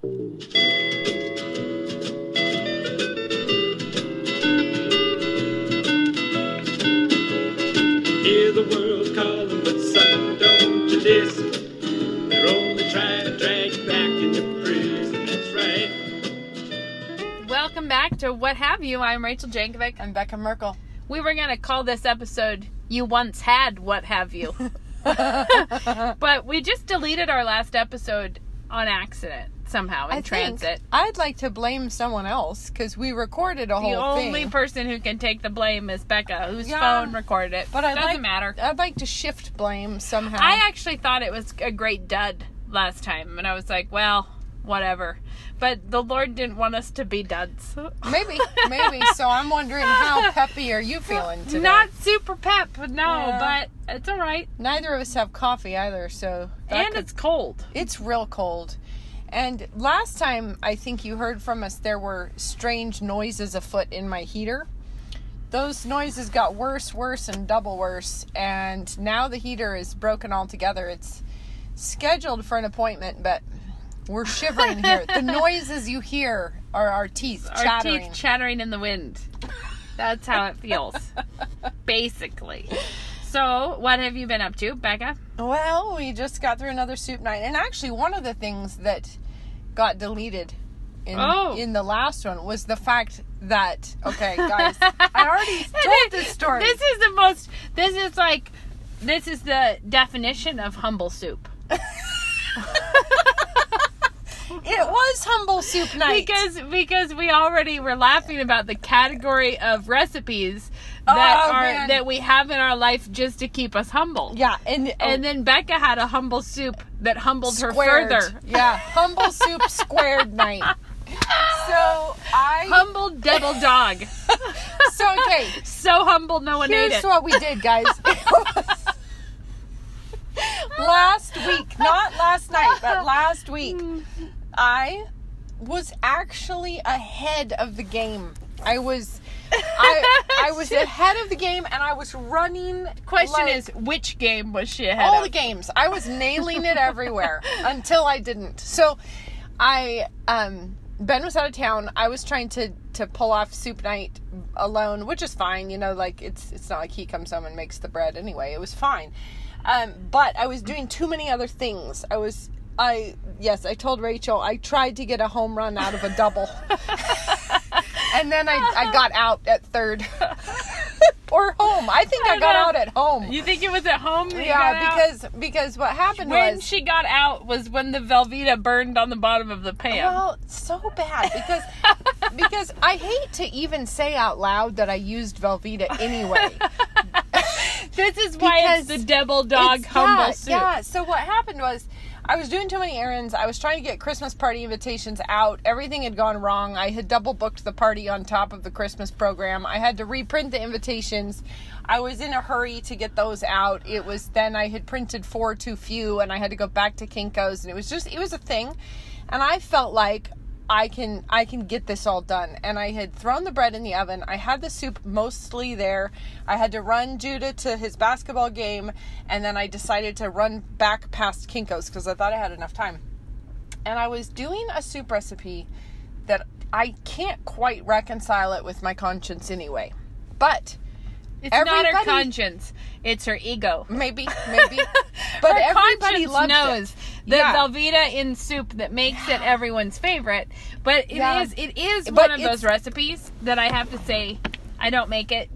Hear the world calling, but son, don't you listen. They're only trying to drag you back into prison. That's right. Welcome back to What Have You. I'm Rachel Jankovic. I'm Becca Merkel. We were going to call this episode, You Once Had What Have You. But we just deleted our last episode on accident somehow in transit. I'd like to blame someone else because we recorded a whole thing. The only person who can take the blame is Becca, whose phone recorded it. But doesn't matter. I'd like to shift blame somehow. I actually thought it was a great dud last time, and I was like, well, whatever. But the Lord didn't want us to be duds. Maybe. So I'm wondering, how peppy are you feeling today? Not super pep, but it's all right. Neither of us have coffee either, so... it's cold. It's real cold. And last time, I think you heard from us, there were strange noises afoot in my heater. Those noises got worse, and double worse. And now the heater is broken altogether. It's scheduled for an appointment, but... we're shivering here. The noises you hear are our teeth chattering. Our teeth chattering in the wind. That's how it feels. Basically. So, what have you been up to, Becca? Well, we just got through another soup night. And actually, one of the things that got deleted in the last one was the fact that... okay, guys, I already told this story. This is the definition of humble soup. It was humble soup night. Because we already were laughing about the category of recipes that we have in our life just to keep us humble. Yeah. And then Becca had a humble soup that humbled her further. Yeah. Humble soup squared night. So humble devil dog. So, okay. So humble no one ate it. Here's what we did, guys. Last week, not last night, but last week, I was actually ahead of the game. I was ahead of the game, and I was running. Question is, which game was she ahead of? All the games. I was nailing it everywhere until I didn't. So, Ben was out of town. I was trying to pull off soup night alone, which is fine. You know, like it's not like he comes home and makes the bread anyway. It was fine. But I was doing too many other things. I told Rachel, I tried to get a home run out of a double. And then I got out at third. Or home. I think I got out at home. You think it was at home? Yeah, because what happened when she got out was when the Velveeta burned on the bottom of the pan. Well, so bad because I hate to even say out loud that I used Velveeta anyway. This is why it's the devil dog humble soup. Yeah, so what happened was I was doing too many errands. I was trying to get Christmas party invitations out. Everything had gone wrong. I had double booked the party on top of the Christmas program. I had to reprint the invitations. I was in a hurry to get those out. It was then I had printed 4 too few, and I had to go back to Kinko's, and it was a thing. And I felt like I can get this all done. And I had thrown the bread in the oven. I had the soup mostly there. I had to run Judah to his basketball game. And then I decided to run back past Kinko's because I thought I had enough time. And I was doing a soup recipe that I can't quite reconcile it with my conscience anyway. But it's not her conscience. It's her ego. Maybe. But her everybody loves knows. It. The Velveeta in soup that makes it everyone's favorite. But it is one of those recipes that I have to say I don't make it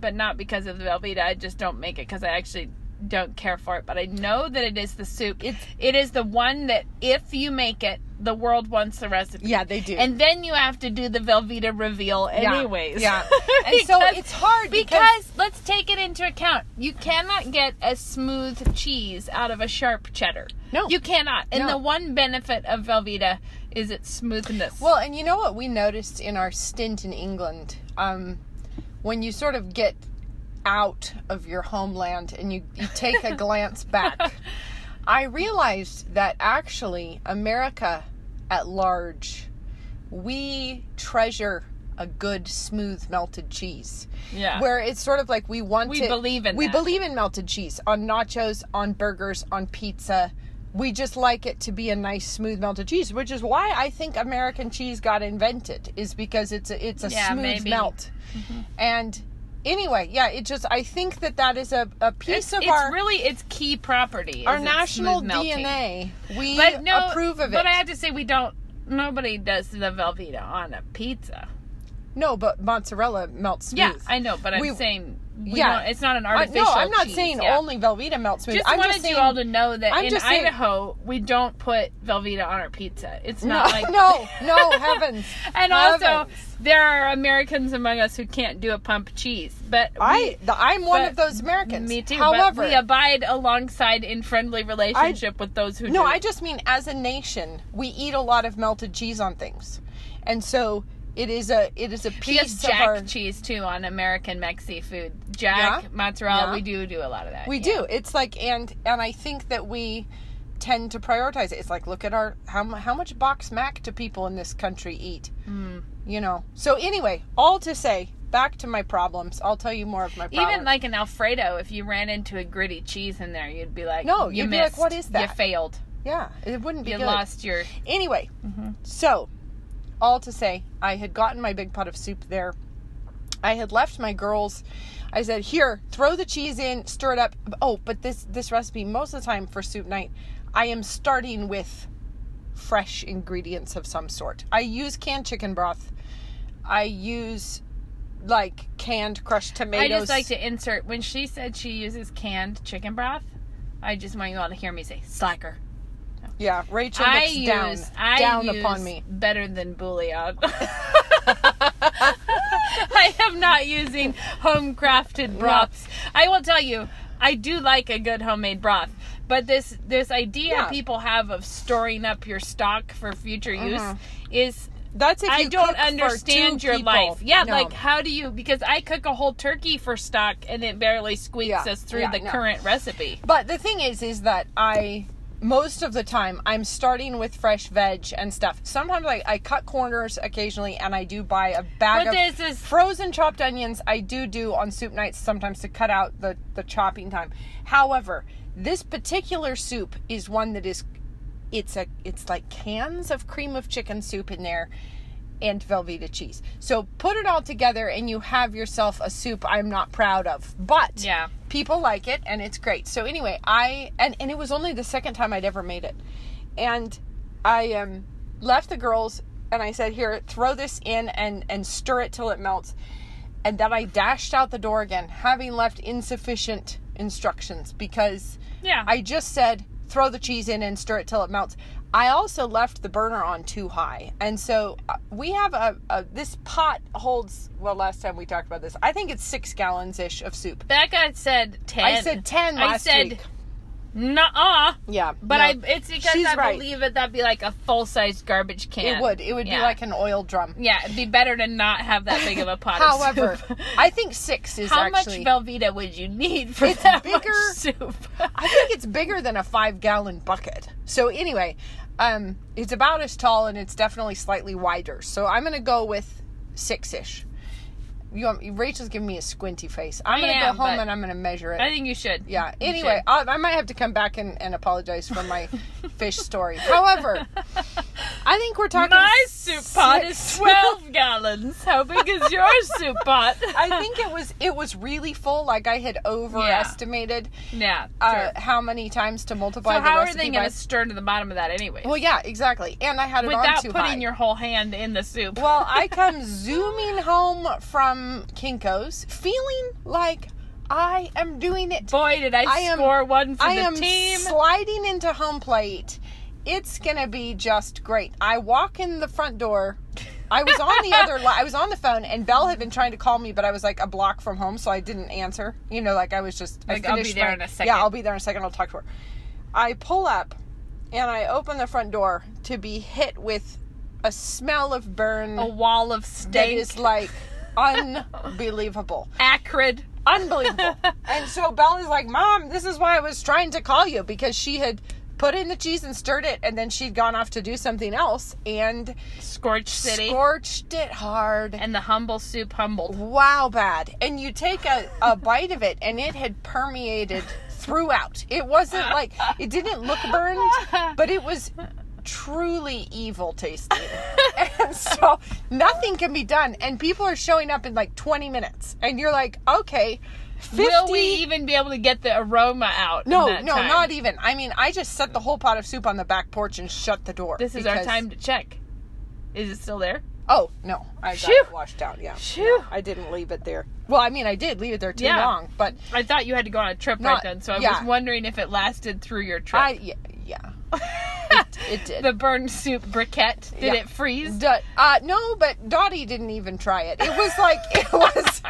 but not because of the Velveeta. I just don't make it because I actually don't care for it. But I know that it is the soup. It is the one that if you make it, the world wants the recipe. Yeah, they do. And then you have to do the Velveeta reveal anyways. Yeah. And so it's hard because let's take it into account. You cannot get a smooth cheese out of a sharp cheddar. No. You cannot. And the one benefit of Velveeta is its smoothness. Well, and you know what we noticed in our stint in England? When you sort of get out of your homeland and you take a glance back, I realized that actually America at large, we treasure a good, smooth, melted cheese. Yeah. Where it's sort of like we believe in melted cheese on nachos, on burgers, on pizza. We just like it to be a nice, smooth, melted cheese, which is why I think American cheese got invented, is because it's a smooth melt. Mm-hmm. And anyway, it just, I think that is a piece of our... It's really its key property. Our national DNA. We approve of it. But I have to say, nobody does the Velveeta on a pizza. No, but mozzarella melts smooth. Yeah, I know, but I'm saying... it's not an artificial cheese. No, I'm not saying only Velveeta melts smooth. I wanted you all to know that in Idaho, we don't put Velveeta on our pizza. It's not No, heavens. And also, there are Americans among us who can't do a pump cheese. But I'm one of those Americans. Me too. However, we abide alongside in friendly relationship with those who do. No, I just mean as a nation, we eat a lot of melted cheese on things. And so... It is a piece of our... Jack cheese, too, on American Mexi food. Jack, mozzarella, we do a lot of that. We do. It's like, and I think that we tend to prioritize it. It's like, look at how much box mac do people in this country eat? Mm. You know? So anyway, all to say, back to my problems. I'll tell you more of my problems. Even like an Alfredo, if you ran into a gritty cheese in there, you'd be like, no, you'd be like, what is that? You failed. Yeah, it wouldn't be good. You lost your... Anyway, so... All to say, I had gotten my big pot of soup there. I had left my girls. I said, here, throw the cheese in, stir it up. Oh, but this recipe, most of the time for soup night, I am starting with fresh ingredients of some sort. I use canned chicken broth. I use, like, canned crushed tomatoes. I just like to insert, when she said she uses canned chicken broth, I just want you all to hear me say, slacker. Yeah, Rachel looks down upon me. Better than bouillon. I am not using home-crafted broths. No. I will tell you, I do like a good homemade broth. But this idea people have of storing up your stock for future use is... That's if you don't understand your life. Yeah, no. Like how do you? Because I cook a whole turkey for stock, and it barely squeaks us through the current recipe. But the thing is that most of the time, I'm starting with fresh veg and stuff. Sometimes I cut corners occasionally, and I do buy a bag of frozen chopped onions. I do on soup nights sometimes to cut out the chopping time. However, this particular soup is one that is... It's like cans of cream of chicken soup in there and Velveeta cheese. So put it all together, and you have yourself a soup I'm not proud of. But... yeah. People like it, and it's great. So anyway, and it was only the second time I'd ever made it. And I left the girls, and I said, here, throw this in and stir it till it melts. And then I dashed out the door again, having left insufficient instructions because I just said, throw the cheese in and stir it till it melts. I also left the burner on too high. And so we have this pot holds, well, last time we talked about this, I think it's 6 gallons-ish of soup. Becca said 10. I said 10 last week. Nuh-uh. Yeah. But it's because I believe it, that'd be like a full-sized garbage can. It would be like an oil drum. Yeah, it'd be better to not have that big of a pot of soup. However, I think 6 is how much Velveeta would you need for that much soup? I think it's bigger than a 5-gallon bucket. So anyway, it's about as tall, and it's definitely slightly wider. So I'm going to go with 6-ish. Rachel's giving me a squinty face. I'm going to go home and I'm going to measure it. I think you should. Yeah. Anyway, I might have to come back and apologize for my fish story. However, I think we're talking... My soup pot is 12 gallons. How big is your soup pot? I think it was really full. Like I had overestimated how many times to multiply the recipe by. So how are they going to stir to the bottom of that anyway? Well, yeah, exactly. And I had it on too high. Without putting your whole hand in the soup. Well, I come zooming home from Kinko's feeling like I am doing it. Boy, did I score one for the team. I am sliding into home plate. It's going to be just great. I walk in the front door. I was on the I was on the phone, and Belle had been trying to call me, but I was like a block from home, so I didn't answer. You know, like I was just... Like, I'll be there in a second. Yeah, I'll be there in a second. I'll talk to her. I pull up, and I open the front door to be hit with a smell of burn. A wall of steak. That is like... unbelievable. Acrid. Unbelievable. And so Belle is like, Mom, this is why I was trying to call you, because she had put in the cheese and stirred it, and then she'd gone off to do something else and scorched it hard. And the humble soup humbled. Wow, bad. And you take a bite of it, and it had permeated throughout. It wasn't like, it didn't look burned, but it was truly evil tasting. And so nothing can be done. And people are showing up in like 20 minutes. And you're like, okay, 50. Will we even be able to get the aroma out? No, not even. I mean, I just set the whole pot of soup on the back porch and shut the door. This is our time to check. Is it still there? Oh, no. I got it washed out, yeah. No, I didn't leave it there. Well, I mean, I did leave it there too long, but... I thought you had to go on a trip right then, so I was wondering if it lasted through your trip. It did. The burned soup briquette. Did it freeze? No, but Dottie didn't even try it. It was like, it was...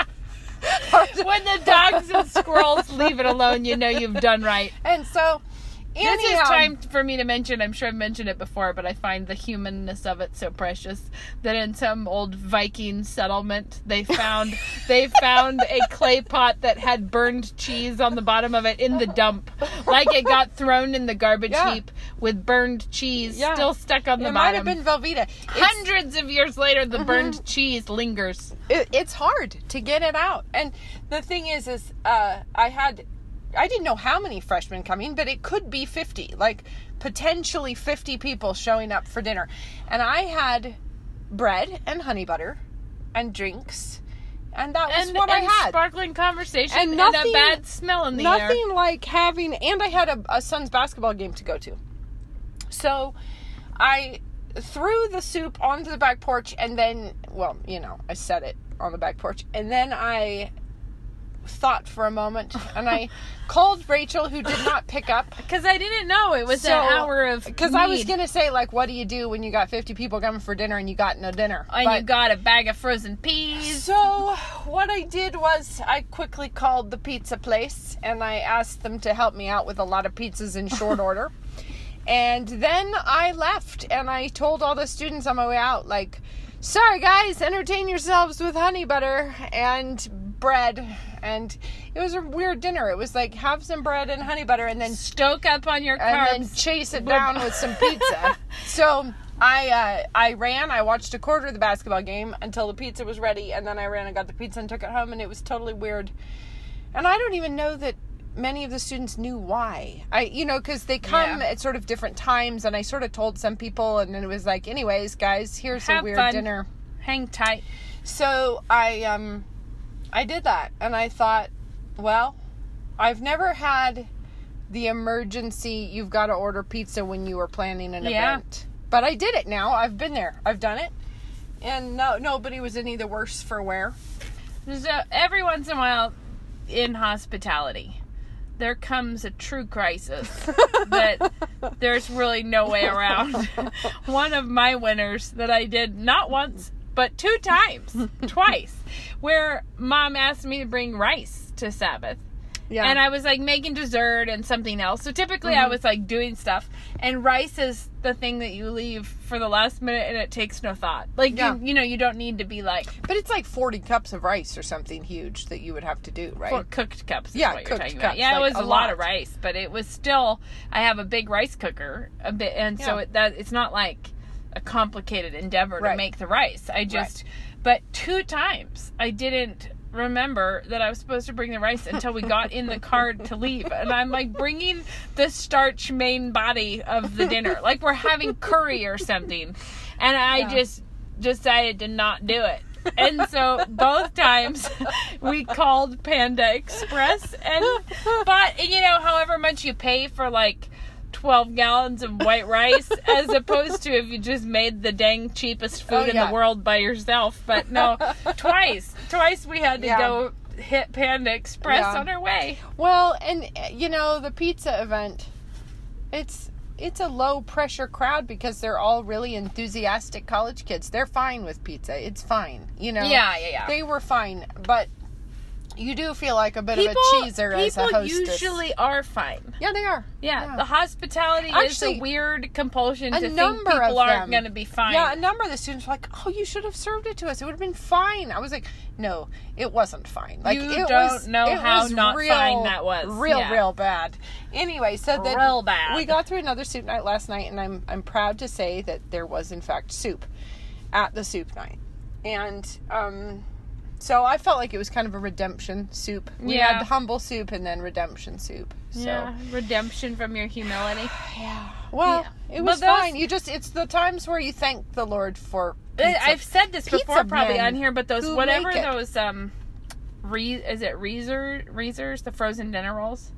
When the dogs and squirrels leave it alone, you know you've done right. And so... Anyhow. This is time for me to mention, I'm sure I've mentioned it before, but I find the humanness of it so precious, that in some old Viking settlement, they found a clay pot that had burned cheese on the bottom of it in the dump. Like it got thrown in the garbage heap with burned cheese still stuck on the bottom. It might have been Velveeta. Hundreds of years later, the burned cheese lingers. It's hard to get it out. And the thing is I didn't know how many freshmen coming, but it could be 50, like potentially 50 people showing up for dinner. And I had bread and honey butter and drinks, and that was what I had. And sparkling conversation and nothing, and a bad smell in the air. Nothing like having, and I had a son's basketball game to go to. So I threw the soup onto the back porch and then, well, you know, I set it on the back porch and then I... thought for a moment and I called Rachel, who did not pick up because I didn't know it was an hour of because I was gonna say, like, what do you do when you got 50 people coming for dinner and you got no dinner and you got a bag of frozen peas? So what I did was I quickly called the pizza place and I asked them to help me out with a lot of pizzas in short order, and then I left and I told all the students on my way out, like, sorry guys, entertain yourselves with honey butter and bread. And it was a weird dinner. It was like, have some bread and honey butter and then stoke up on your carbs and then chase it down with some pizza. So I ran, I watched a quarter of the basketball game until the pizza was ready, and then I ran and got the pizza and took it home, and it was totally weird. And I don't even know that many of the students knew why. Because they come at sort of different times, and I sort of told some people, and then it was like, anyways, guys, here's a weird dinner. Hang tight. So I did that, and I thought, well, I've never had the emergency, you've got to order pizza when you were planning an event. But I did it now. I've been there. I've done it. And nobody was any the worse for wear. So every once in a while in hospitality, there comes a true crisis that there's really no way around. One of my winners that I did not once, but twice, where Mom asked me to bring rice to Sabbath. Yeah. And I was, like, making dessert and something else. So typically I was, like, doing stuff. And rice is the thing that you leave for the last minute and it takes no thought. Like, you don't need to be, like... But it's, like, 40 cups of rice or something huge that you would have to do, right? Well, cooked cups is what you're talking about. Yeah, like it was a lot of rice. But it was still... I have a big rice cooker. So it's not, like... a complicated endeavor to make the rice. But 2 times I didn't remember that I was supposed to bring the rice until we got in the car to leave. And I'm like bringing the starch main body of the dinner. Like we're having curry or something. And I just decided to not do it. And so both times we called Panda Express. But however much you pay for, like, 12 gallons of white rice as opposed to if you just made the dang cheapest food in the world by yourself. But no, twice we had to go hit Panda Express on our way. Well, and the pizza event, it's a low pressure crowd because they're all really enthusiastic college kids. They're fine with pizza. It's fine. Yeah. They were fine, but you do feel like a bit of a cheeser as a hostess. People usually are fine. Yeah, they are. Yeah. The hospitality is a weird compulsion to think people aren't going to be fine. Yeah, a number of the students were like, oh, you should have served it to us. It would have been fine. I was like, no, it wasn't fine. Like, you don't know how not fine that was. Real bad. Anyway, so then we got through another soup night last night, and I'm proud to say that there was, in fact, soup at the soup night. And So I felt like it was kind of a redemption soup. We had humble soup and then redemption soup. So. Yeah, redemption from your humility. Yeah. Well, it was fine. You just, it's the times where you thank the Lord for pizza. I've said this before probably on here, but those, whatever those, is it Reezer's, the frozen dinner rolls?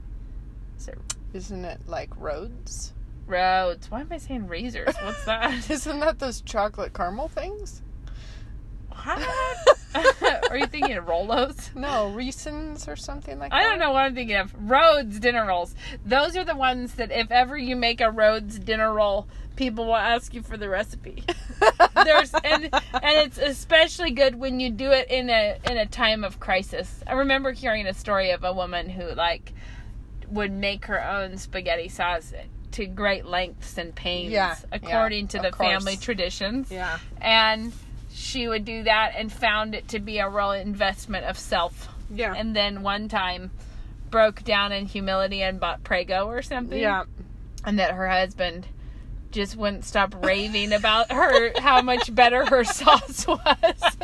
Isn't it like Rhodes? Rhodes. Why am I saying Reezer's? What's that? Isn't that those chocolate caramel things? What? Are you thinking of Rolos? No, Reesons or something like that. I don't know what I'm thinking of. Rhodes dinner rolls. Those are the ones that if ever you make a Rhodes dinner roll, people will ask you for the recipe. And it's especially good when you do it in a time of crisis. I remember hearing a story of a woman who would make her own spaghetti sauce to great lengths and pains, according to the family traditions. Yeah, and she would do that and found it to be a real investment of self. Yeah. And then one time broke down in humility and bought Prego or something. Yeah. And that her husband just wouldn't stop raving about her, how much better her sauce was.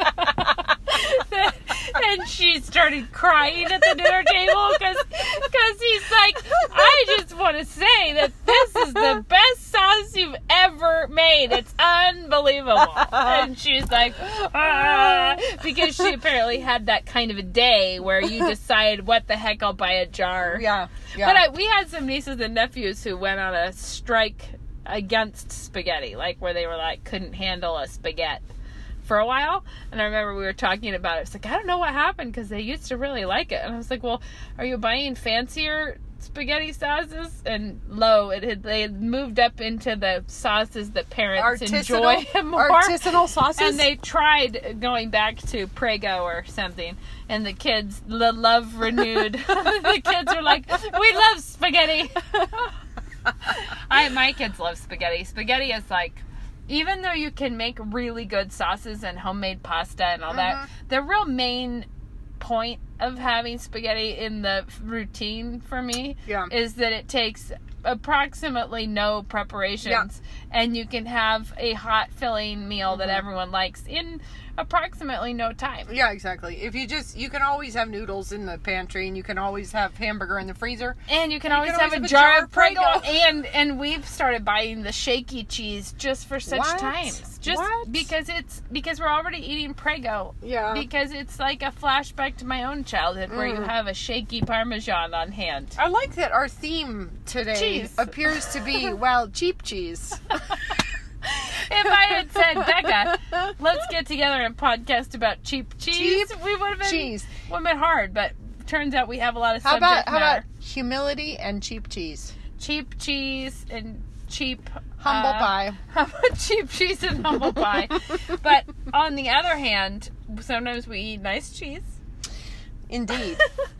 And she started crying at the dinner table because he's like, I just want to say that this is the best sauce you've ever made. It's unbelievable. And she's like, ah, because she apparently had that kind of a day where you decide, what the heck, I'll buy a jar. Yeah. But we had some nieces and nephews who went on a strike against spaghetti, where they were couldn't handle a spaghetti for a while. And I remember we were talking about it. It's I don't know what happened because they used to really like it. And I was well, are you buying fancier spaghetti sauces? And they had moved up into the sauces that parents enjoy more. Artisanal sauces. And they tried going back to Prego or something. And the kids, the love renewed. The kids were we love spaghetti. My kids love spaghetti. Spaghetti is even though you can make really good sauces and homemade pasta and all that, the real main point of having spaghetti in the routine for me is that it takes approximately no preparations, and you can have a hot filling meal that everyone likes in approximately no time. Yeah, exactly. If you can always have noodles in the pantry, and you can always have hamburger in the freezer, and you can always have a jar of Prego. And we've started buying the shaky cheese just for such times, because we're already eating Prego. Yeah, because it's a flashback to my own childhood where you have a shaky Parmesan on hand. I like that our theme today appears to be cheap cheese. If I had said, Becca, let's get together and podcast about cheap cheese, we would have been hard. But turns out we have a lot of subject matter. How about humility and cheap cheese? Cheap cheese and cheap humble pie. How about cheap cheese and humble pie? But on the other hand, sometimes we eat nice cheese. Indeed.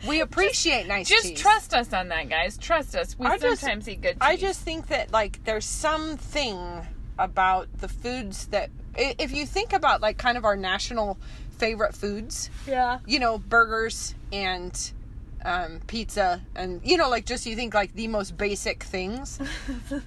We appreciate nice cheese. Just trust us on that, guys. Trust us. We sometimes eat good cheese. I just think that, there's something about the foods that, if you think about kind of our national favorite foods, burgers and pizza, and just you think the most basic things,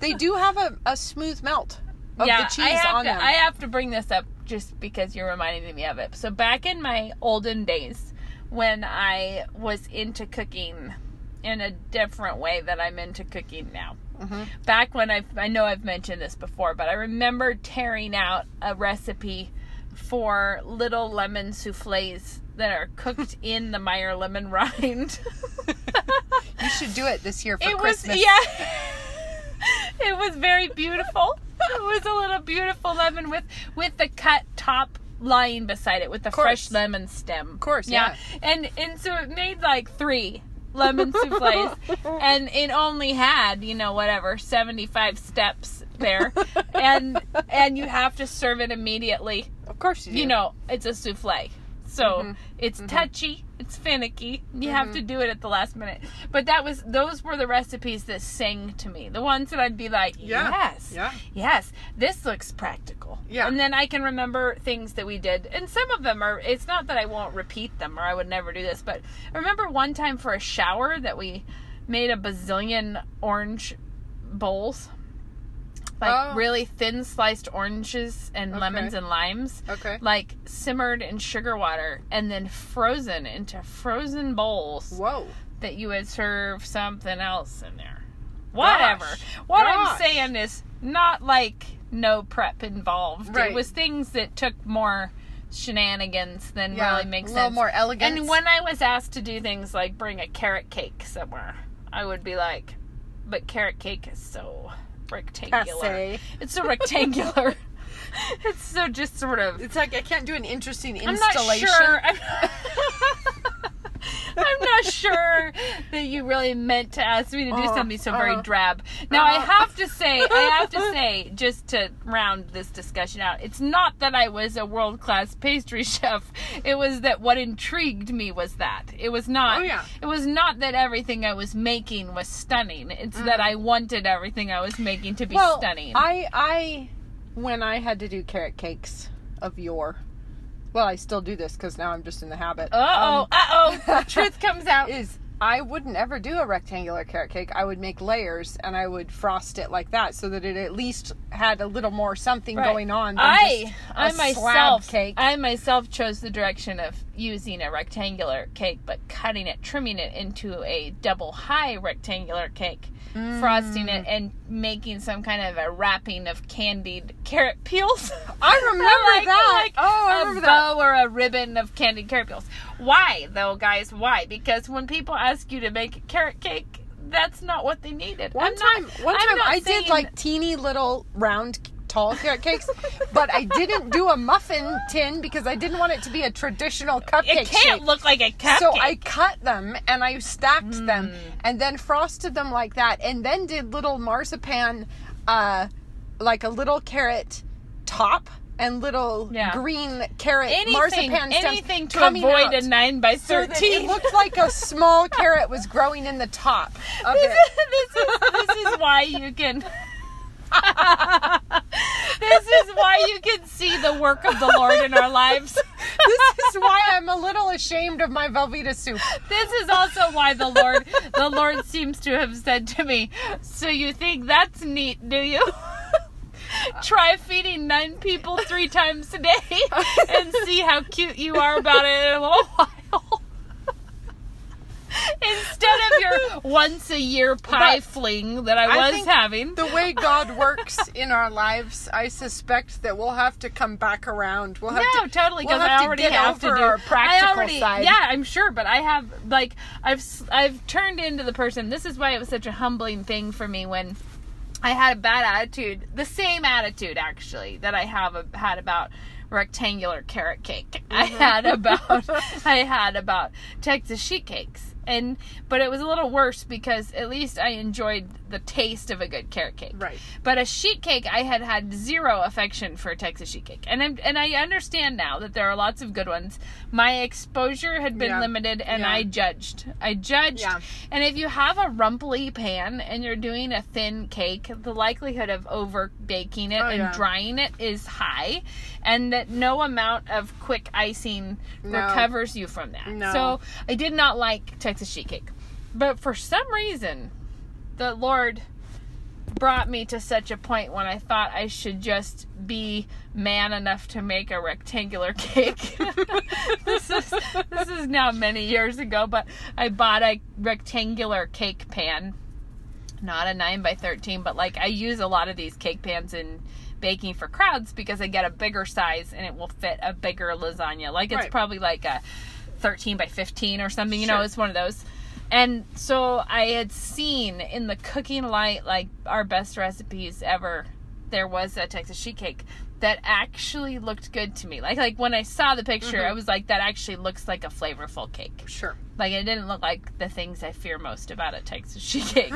they do have a smooth melt of the cheese on them. I have to bring this up just because you're reminding me of it. So back in my olden days when I was into cooking in a different way that I'm into cooking now. Mm-hmm. Back when I know I've mentioned this before, but I remember tearing out a recipe for little lemon soufflés that are cooked in the Meyer lemon rind. You should do it this year for Christmas. It was very beautiful. It was a little beautiful lemon with the cut top lying beside it with the fresh lemon stem. Of course, yeah. And so it made 3 lemon soufflés, and it only had 75 steps there, and you have to serve it immediately. Of course you do. It's a soufflé, so it's touchy, it's finicky. You have to do it at the last minute. But those were the recipes that sang to me. The ones that I'd be yes, this looks practical. Yeah, and then I can remember things that we did, and some of them are. It's not that I won't repeat them or I would never do this, but I remember one time for a shower that we made a bazillion orange bowls. like really thin sliced oranges and lemons and limes, like simmered in sugar water and then frozen into frozen bowls. Whoa! That you would serve something else in there. Whatever. I'm saying is not like no prep involved. Right. It was things that took more shenanigans than really makes sense. A little more elegant. And when I was asked to do things like bring a carrot cake somewhere, I would be like, but carrot cake is so rectangular. It's so rectangular. It's so just sort of... It's like I can't do an interesting installation. I'm not sure that you really meant to ask me to do something so very drab. Now, I have to say, just to round this discussion out, it's not that I was a world-class pastry chef. It was that what intrigued me was that. It was not, it was not that everything I was making was stunning. It's that I wanted everything I was making to be stunning. I when I had to do carrot cakes of yore, well, I still do this because now I'm just in the habit. Truth comes out. I wouldn't ever do a rectangular carrot cake. I would make layers and I would frost it like that so that it at least had a little more something going on than just a slab cake. I myself chose the direction of using a rectangular cake but cutting it, trimming it into a double high rectangular cake, frosting it, and making some kind of a wrapping of candied carrot peels. I remember that. Bow or a ribbon of candied carrot peels. Why, though, guys? Why? Because when people ask you to make a carrot cake, that's not what they needed. One time I did like teeny little round tall carrot cakes, but I didn't do a muffin tin because I didn't want it to be a traditional cupcake shape. It can't look like a cupcake. So I cut them and I stacked them and then frosted them like that and then did little marzipan, like a little carrot top and little green carrot marzipan stems. Anything to avoid a 9x13. So that it looked like a small carrot was growing in the top of This is why you can... This is why you can see the work of the Lord in our lives. This is why I'm a little ashamed of my Velveeta soup. This is also why the Lord seems to have said to me, so you think that's neat, do you? Try feeding 9 people 3 times a day and see how cute you are about it in a little while. Instead of your once-a-year pie fling that I was having. The way God works in our lives, I suspect that we'll have to come back around. Because I already have to do our practical side. Yeah, I'm sure, but I have, like, I've turned into the person. This is why it was such a humbling thing for me when I had a bad attitude. The same attitude, actually, that I had about rectangular carrot cake. Mm-hmm. I had about Texas sheet cakes. But it was a little worse because at least I enjoyed the taste of a good carrot cake. Right. But a sheet cake, I had zero affection for a Texas sheet cake. And I understand now that there are lots of good ones. My exposure had been limited and I judged. Yeah. And if you have a rumply pan and you're doing a thin cake, the likelihood of over baking it drying it is high. And that no amount of quick icing recovers you from that. No. So I did not like Texas sheet cake. But for some reason, the Lord brought me to such a point when I thought I should just be man enough to make a rectangular cake. This is now many years ago, but I bought a rectangular cake pan. Not a 9x13, but like I use a lot of these cake pans in baking for crowds because I get a bigger size and it will fit a bigger lasagna. Like it's probably like a 13x15 or something, you know, it's one of those. And so I had seen in the cooking light, like our best recipes ever, there was a Texas sheet cake that actually looked good to me. Like when I saw the picture, I was like, that actually looks like a flavorful cake. Sure. Like it didn't look like the things I fear most about a Texas sheet cake.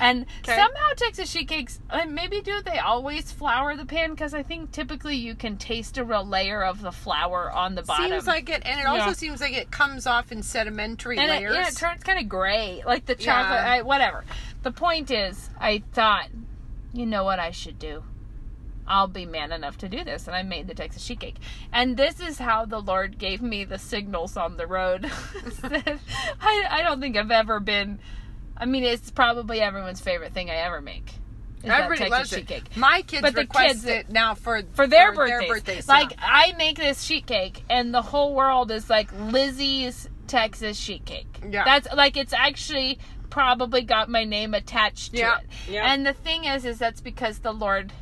And somehow Texas sheet cakes, maybe do they always flour the pan? Because I think typically you can taste a real layer of the flour on the bottom. Seems like it. And it also seems like it comes off in sedimentary layers. It turns kind of gray. Like the chocolate, whatever. The point is, I thought, you know what I should do? I'll be man enough to do this. And I made the Texas sheet cake. And this is how the Lord gave me the signals on the road. I don't think I've ever been... I mean, it's probably everyone's favorite thing I ever make. Everybody loves it. Cake. My kids request it now for their birthdays. Like, yeah. I make this sheet cake, and the whole world is like, Lizzie's Texas sheet cake. Yeah. That's like, it's actually probably got my name attached to it. Yeah. And the thing is that's because the Lord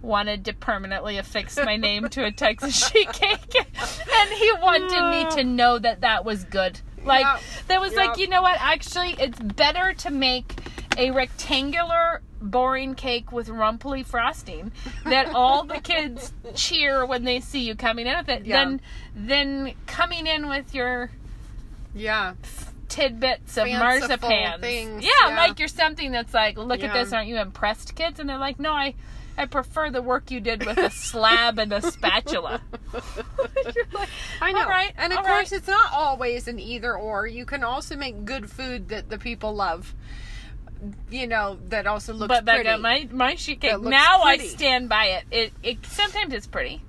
wanted to permanently affix my name to a Texas sheet cake. And he wanted me to know that was good. Like, that was like, you know what? Actually, it's better to make a rectangular, boring cake with rumply frosting that all the kids cheer when they see you coming in with it than coming in with your tidbits of marzipan. Yeah, like you're something that's like, look at this, aren't you impressed, kids? And they're like, no, I prefer the work you did with a slab and a spatula. You're like, I know. All right, and of course, it's not always an either or. You can also make good food that the people love. You know, that also looks pretty. But my sheet cake, now pretty. I stand by it. It sometimes it's pretty.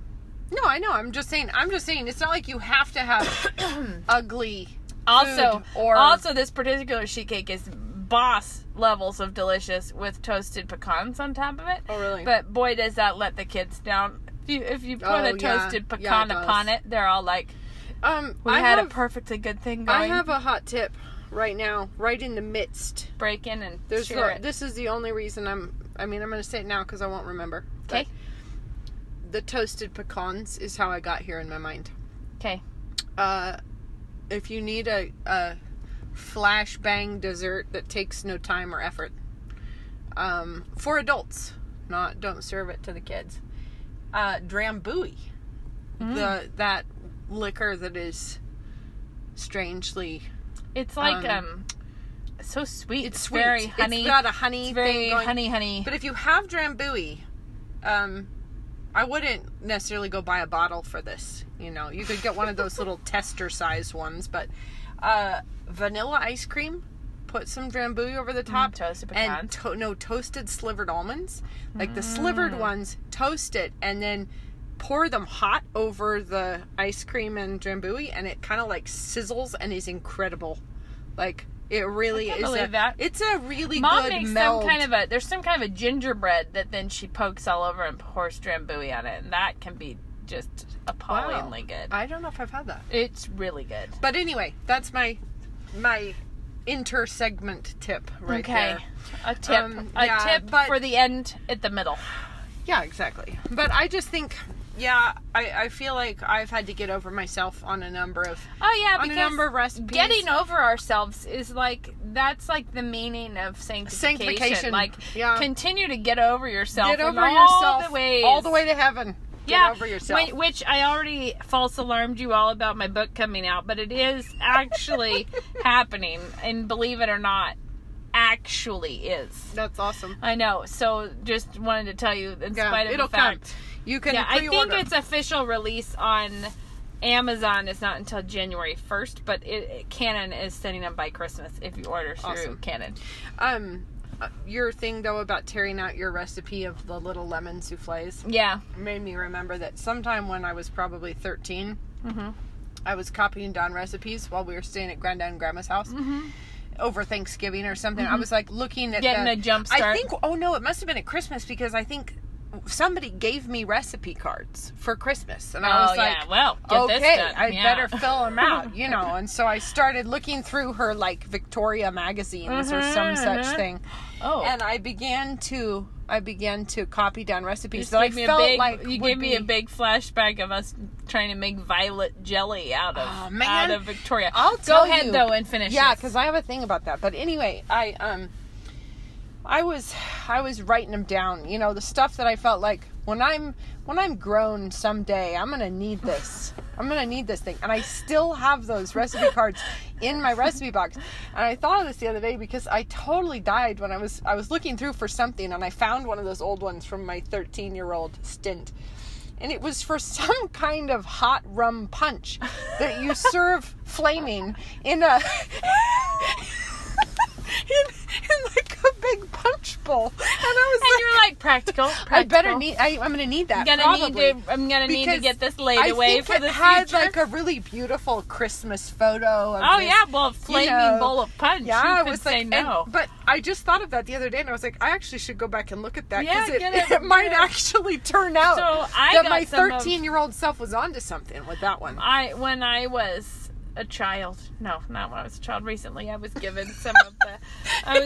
No, I know. I'm just saying. It's not like you have to have ugly. Also, this particular sheet cake is boss levels of delicious with toasted pecans on top of it. Oh, really? But boy, does that let the kids down. If you put a toasted pecan upon it, they're all like, "We had a perfectly good thing going." I have a hot tip right now, right in the midst. Break in and share it. This is the only reason I'm going to say it now because I won't remember. Okay. The toasted pecans is how I got here in my mind. Okay. If you need a flashbang dessert that takes no time or effort, for adults, don't serve it to the kids. Drambuie. That liquor that is strangely... It's like so sweet. It's sweet. Very honey. It's got a honey thing going. Honey. But if you have Drambuie, I wouldn't necessarily go buy a bottle for this. You know, you could get one of those little tester size ones. But vanilla ice cream, put some Drambuie over the top, toasted pecans, and toasted slivered almonds. Like the slivered ones, toast it and then pour them hot over the ice cream and Drambuie, and it kind of like sizzles and is incredible. Like, it really is. It's a really Mom good melt. There's some kind of a gingerbread that then she pokes all over and pours Drambuie on it, and that can be just appallingly good. I don't know if I've had that. It's really good. But anyway, that's my inter-segment tip there. A tip. For the end at the middle. Yeah, exactly. But I just think... Yeah, I feel like I've had to get over myself on a number of recipes. Getting over ourselves is like that's like the meaning of sanctification. Like continue to get over yourself. Get over yourself all the way to heaven. Get over yourself. Which I already false alarmed you all about my book coming out, but it is actually happening, and believe it or not. Actually is. That's awesome. I know. So just wanted to tell you in spite of the fact. Come. You can pre-order. I think its official release on Amazon is not until January 1st, but Canon is sending them by Christmas if you order through Canon. Your thing though about tearing out your recipe of the little lemon soufflés made me remember that sometime when I was probably 13, I was copying down recipes while we were staying at Granddad and Grandma's house. Over Thanksgiving or something, I was like looking at getting a jump start. I think. Oh no, it must have been at Christmas because I think somebody gave me recipe cards for Christmas, and I was like, better fill them out, you know. And so I started looking through her like Victoria magazines or some such thing. Oh, and I began to copy down recipes that I felt like you gave me a big flashback of us trying to make violet jelly out of Victoria. I'll go ahead though and finish. Yeah, because I have a thing about that. But anyway, I was writing them down. You know, the stuff that I felt like when I'm grown someday, I'm gonna need this. I'm gonna need this thing, and I still have those recipe cards in my recipe box. And I thought of this the other day because I totally died when I was looking through for something, and I found one of those old ones from my 13-year-old stint, and it was for some kind of hot rum punch that you serve flaming in like a big punch bowl. And I was practical. I'm gonna need that. I'm gonna need to get this laid away for the future. Had like a really beautiful Christmas photo. Of a flaming bowl of punch. Yeah, I was like, no. But I just thought of that the other day, and I was like, I actually should go back and look at that because it might actually turn out that my 13-year-old self was onto something with that one. When I was a child. No, not when I was a child. Recently, I was given some of the... when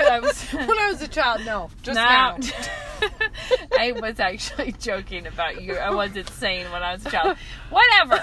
I was a child, no. Just now. I was actually joking about you. I wasn't saying when I was a child. Whatever.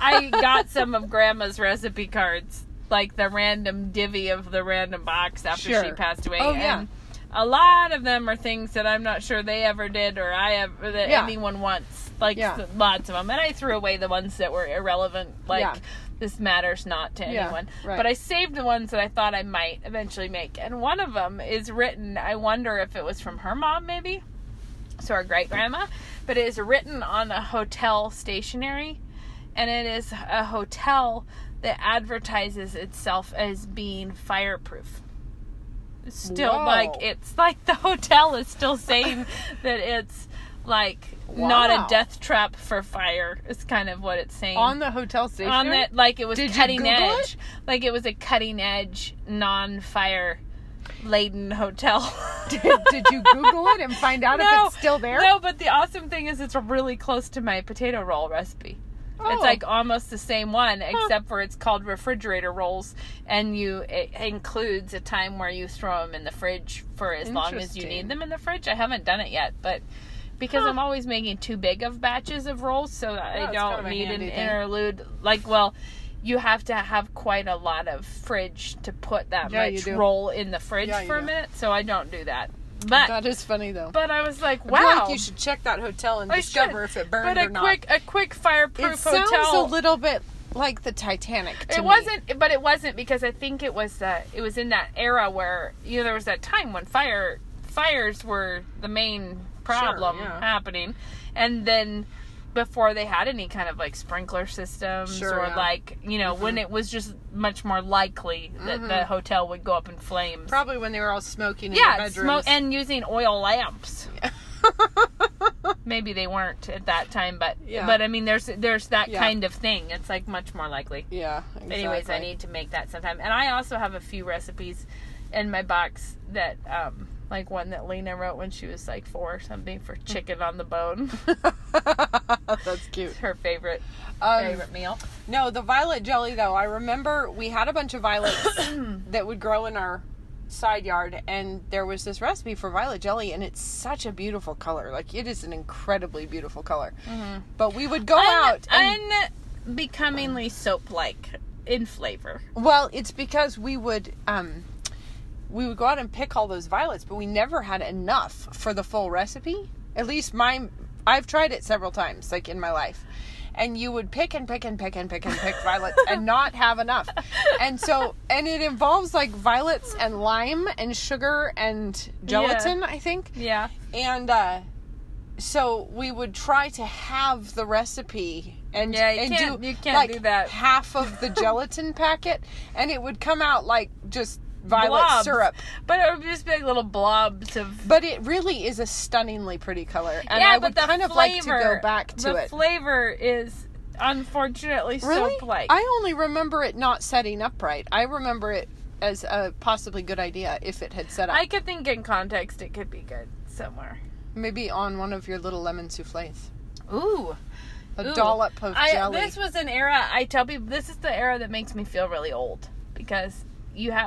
I got some of Grandma's recipe cards. Like the random divvy of the random box after she passed away. Oh, yeah. And a lot of them are things that I'm not sure they ever did or anyone wants. Like, lots of them. And I threw away the ones that were irrelevant. Like... Yeah. This matters not to anyone. Right. But I saved the ones that I thought I might eventually make. And one of them is written, I wonder if it was from her mom maybe, so our great-grandma, but it is written on a hotel stationery. And it is a hotel that advertises itself as being fireproof. Still, whoa. It's like the hotel is still saying that it's like... Wow. Not a death trap for fire is kind of what it's saying. On the hotel station? On that, it was cutting edge. It? Like it was a cutting edge, non-fire laden hotel. Did you Google it and find out if it's still there? No, but the awesome thing is it's really close to my potato roll recipe. Oh. It's almost the same one, except for it's called refrigerator rolls, and it includes a time where you throw them in the fridge for as long as you need them in the fridge. I haven't done it yet, but... Because I'm always making too big of batches of rolls, so I don't need an interlude. You have to have quite a lot of fridge to put that much roll in the fridge for a minute, so I don't do that. But that is funny, though. But I was like, wow. I feel like you should check that hotel and discover if it burned or not. But a quick fireproof hotel. It sounds a little bit... like the Titanic to me. It wasn't because I think it was in that era where there was that time when fires were the main problem happening, and then before they had any kind of sprinkler systems when it was just much more likely that the hotel would go up in flames. Probably when they were all smoking in their bedrooms. And using oil lamps. Yeah. Maybe they weren't at that time, but I mean, there's that kind of thing. It's much more likely. Yeah, exactly. Anyways, I need to make that sometime. And I also have a few recipes in my box that, one that Lena wrote when she was 4 or something for chicken on the bone. That's cute. It's her favorite meal. No, the violet jelly, though. I remember we had a bunch of violets that would grow in our side yard, and there was this recipe for violet jelly, and it's such a beautiful color. It is an incredibly beautiful color. Mm-hmm. But we would go out and... Unbecomingly soap-like in flavor. Well, it's because we would go out and pick all those violets, but we never had enough for the full recipe. At least I've tried it several times, in my life. And you would pick and pick and pick and pick and pick violets and not have enough. And so, it involves violets and lime and sugar and gelatin, I think. Yeah. And so we would try to have the recipe and, do that. Half of the gelatin packet. And it would come out just violet blobs. Syrup. But it would just be little blobs of... But it really is a stunningly pretty color. And I would kind of like to go back to it. The flavor is unfortunately soap-like. I only remember it not setting up right. I remember it as a possibly good idea if it had set up. I could think in context it could be good somewhere. Maybe on one of your little lemon soufflés. Ooh. A dollop of jelly. This was an era, I tell people, this is the era that makes me feel really old. Because...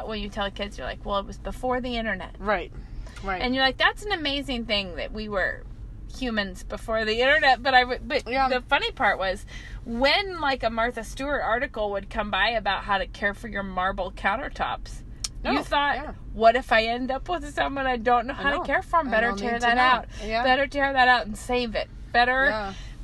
when you tell kids, you're like, well, it was before the internet. Right. And you're like, that's an amazing thing that we were humans before the internet. But the funny part was when a Martha Stewart article would come by about how to care for your marble countertops, you thought, what if I end up with someone I don't know how to care for? Better tear that out. Yeah. Better tear that out and save it.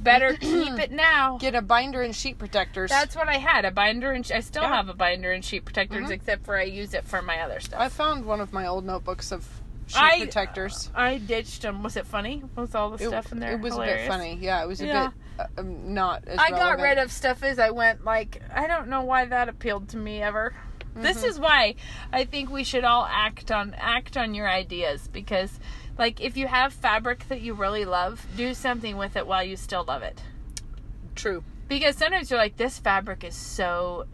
Better keep it now. Get a binder and sheet protectors. That's what I had. I still have a binder and sheet protectors, except for I use it for my other stuff. I found one of my old notebooks of sheet protectors. I ditched them. Was it funny? Was all the stuff in there? It was hilarious. A bit funny. Yeah, it was a bit not as relevant. I got rid of stuff as I went. I don't know why that appealed to me ever. Mm-hmm. This is why I think we should all act on your ideas, because like if you have fabric that you really love, do something with it while you still love it. True. Because sometimes you're like, this fabric is so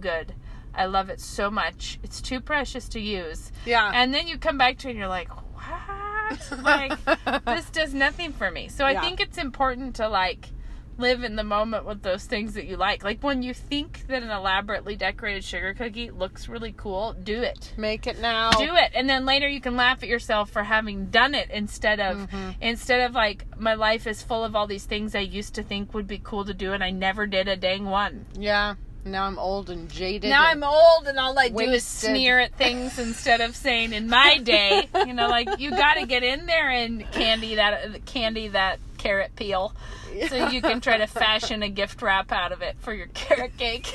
good. I love it so much. It's too precious to use. Yeah. And then you come back to it and you're like, what? Like, this does nothing for me. So I think it's important to like live in the moment with those things that you like. Like when you think that an elaborately decorated sugar cookie looks really cool, do it. Make it now. Do it. And then later you can laugh at yourself for having done it instead of like, my life is full of all these things I used to think would be cool to do and I never did a dang one. Yeah. Now I'm old and jaded. Now I'm old and all I do is sneer at things instead of saying, in my day, you know, like, you got to get in there and candy that carrot peel. Yeah. So you can try to fashion a gift wrap out of it for your carrot cake.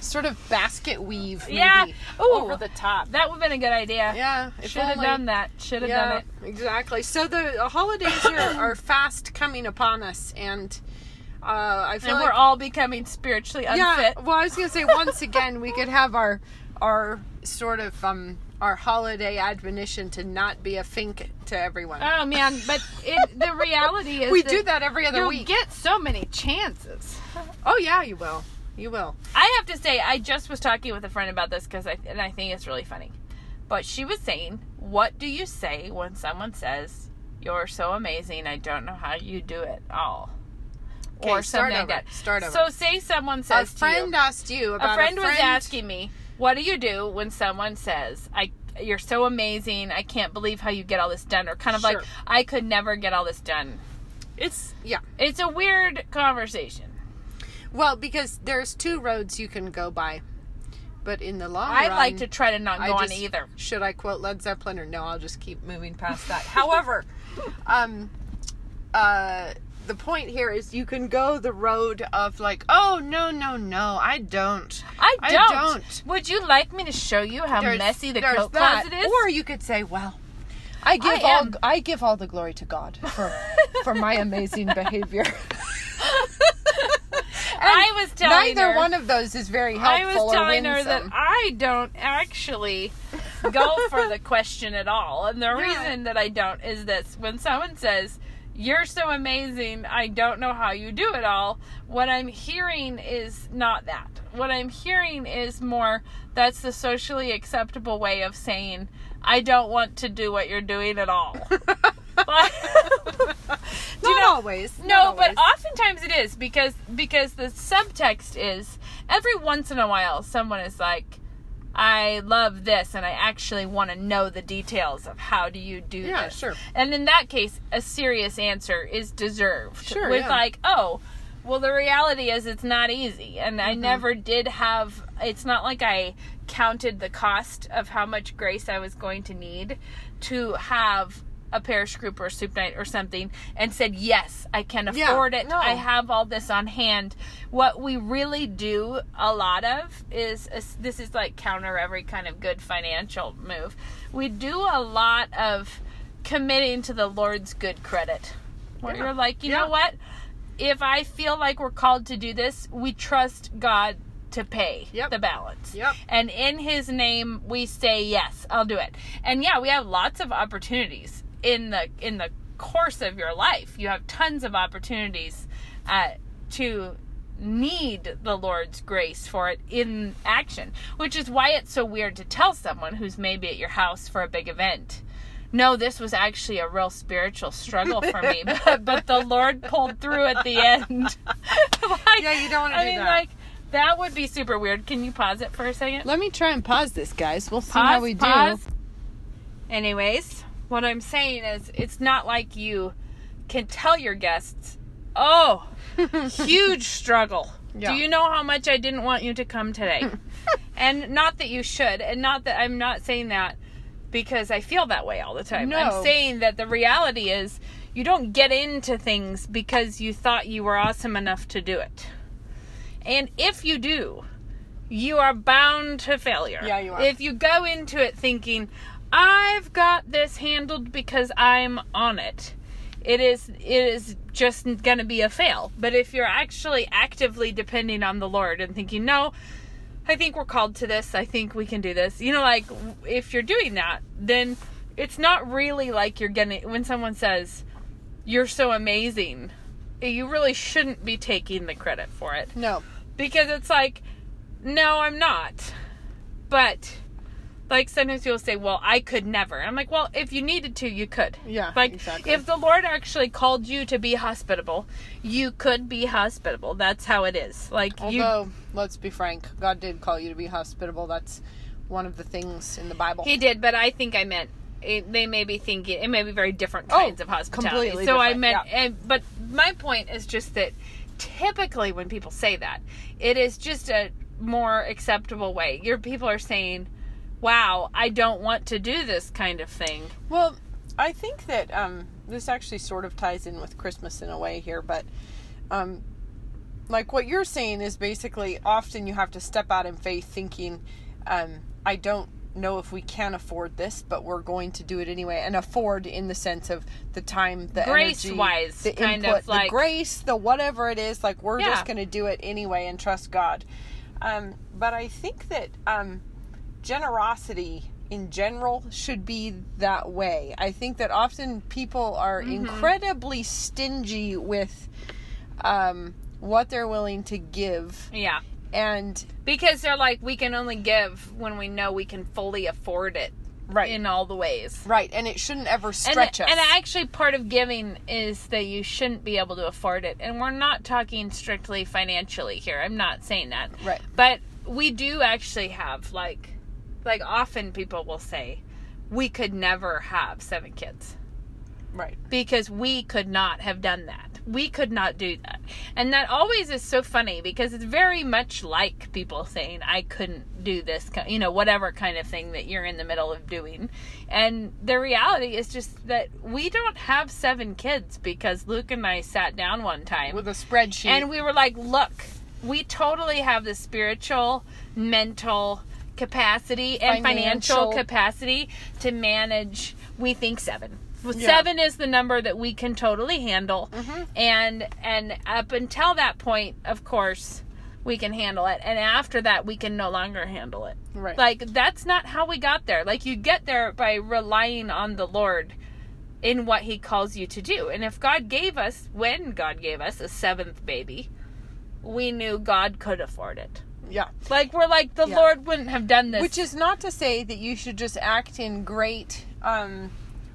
Sort of basket weave, maybe. Yeah. Ooh, over the top. That would have been a good idea. Yeah. Should have done that. Should have done it. Exactly. So the holidays are fast coming upon us, and... I feel we're all becoming spiritually unfit. Yeah, well, I was going to say, once again, we could have our sort of our holiday admonition to not be a fink to everyone. Oh, man, but the reality is we do that every other week. You get so many chances. Oh, yeah, you will. You will. I have to say, I just was talking with a friend about this, and I think it's really funny. But she was saying, what do you say when someone says, you're so amazing, I don't know how you do it all? Okay, or something like that. Start over. So say someone says to you. A friend was asking me, what do you do when someone says, you're so amazing, I can't believe how you get all this done. Or kind of like, I could never get all this done. It's a weird conversation. Well, because there's two roads you can go by. But in the long run... I'd like to try to not go on either. Should I quote Led Zeppelin or no? I'll just keep moving past that. However, the point here is you can go the road of like, oh, no, I don't. Would you like me to show you how messy the coat closet is? Or you could say, well, I give all the glory to God for my amazing behavior. I was telling her. Neither one of those is very helpful or winsome. I was telling her that I don't actually go for the question at all. And the reason that I don't is this. When someone says, you're so amazing, I don't know how you do it all, what I'm hearing is not that. What I'm hearing is more, that's the socially acceptable way of saying, I don't want to do what you're doing at all. Not always. But oftentimes it is, because the subtext is, every once in a while, someone is like, I love this, and I actually want to know the details of how do you do this. Yeah, sure. And in that case, a serious answer is deserved. Sure, like, oh, well, the reality is it's not easy, and I never did have... It's not like I counted the cost of how much grace I was going to need to have a parish group or soup night or something and said, yes, I can afford it. No. I have all this on hand. What we really do a lot of is, this is like counter every kind of good financial move. We do a lot of committing to the Lord's good credit. Where you're like, you know what? If I feel like we're called to do this, we trust God to pay the balance. Yep. And in His name, we say, yes, I'll do it. And we have lots of opportunities. In the course of your life, you have tons of opportunities to need the Lord's grace for it in action, which is why it's so weird to tell someone who's maybe at your house for a big event, no, this was actually a real spiritual struggle for me, but the Lord pulled through at the end. You don't want to do that. That would be super weird. Can you pause it for a second? Let me try and pause this, guys. We'll see how we do. Anyways... What I'm saying is, it's not like you can tell your guests, oh, huge struggle. Yeah. Do you know how much I didn't want you to come today? And not that you should, and not that I'm not saying that because I feel that way all the time. No. I'm saying that the reality is you don't get into things because you thought you were awesome enough to do it. And if you do, you are bound to failure. Yeah, you are. If you go into it thinking, I've got this handled because I'm on it, It is just going to be a fail. But if you're actually actively depending on the Lord and thinking, no, I think we're called to this. I think we can do this. You know, like, if you're doing that, then it's not really like you're getting, when someone says, you're so amazing, you really shouldn't be taking the credit for it. No. Because it's like, no, I'm not. But, like, sometimes people say, well, I could never. I'm like, well, if you needed to, you could. Yeah, like, exactly. If the Lord actually called you to be hospitable, you could be hospitable. That's how it is. Like, although, let's be frank, God did call you to be hospitable. That's one of the things in the Bible. He did, but I think I meant, they may be thinking, it may be very different kinds of hospitality. Completely different. I meant, yeah. But my point is just that typically when people say that, it is just a more acceptable way. Your people are saying, wow, I don't want to do this kind of thing. Well, I think that this actually sort of ties in with Christmas in a way here, but like what you're saying is basically often you have to step out in faith thinking, I don't know if we can afford this, but we're going to do it anyway. And afford in the sense of the time, the grace energy, wise, the kind input, of like, the grace, the whatever it is, like we're just going to do it anyway and trust God. But I think that generosity in general should be that way. I think that often people are incredibly stingy with what they're willing to give. Yeah. And because they're like, we can only give when we know we can fully afford it. Right. In all the ways. Right. And it shouldn't ever stretch us. And actually part of giving is that you shouldn't be able to afford it. And we're not talking strictly financially here. I'm not saying that. Right. But we do actually have, like often people will say, we could never have 7 kids. Right. Because we could not have done that. We could not do that. And that always is so funny because it's very much like people saying, I couldn't do this, you know, whatever kind of thing that you're in the middle of doing. And the reality is just that we don't have 7 kids because Luke and I sat down one time with a spreadsheet. And we were like, look, we totally have the spiritual, mental capacity and financial capacity to manage, we think 7. Well, 7 is the number that we can totally handle, and up until that point, of course, we can handle it, and after that, we can no longer handle it. Right. Like, that's not how we got there. Like, you get there by relying on the Lord in what He calls you to do, and if God gave us, when God gave us a 7th baby, we knew God could afford it. Yeah. Like, we're like, the Lord wouldn't have done this. Which is not to say that you should just act in great,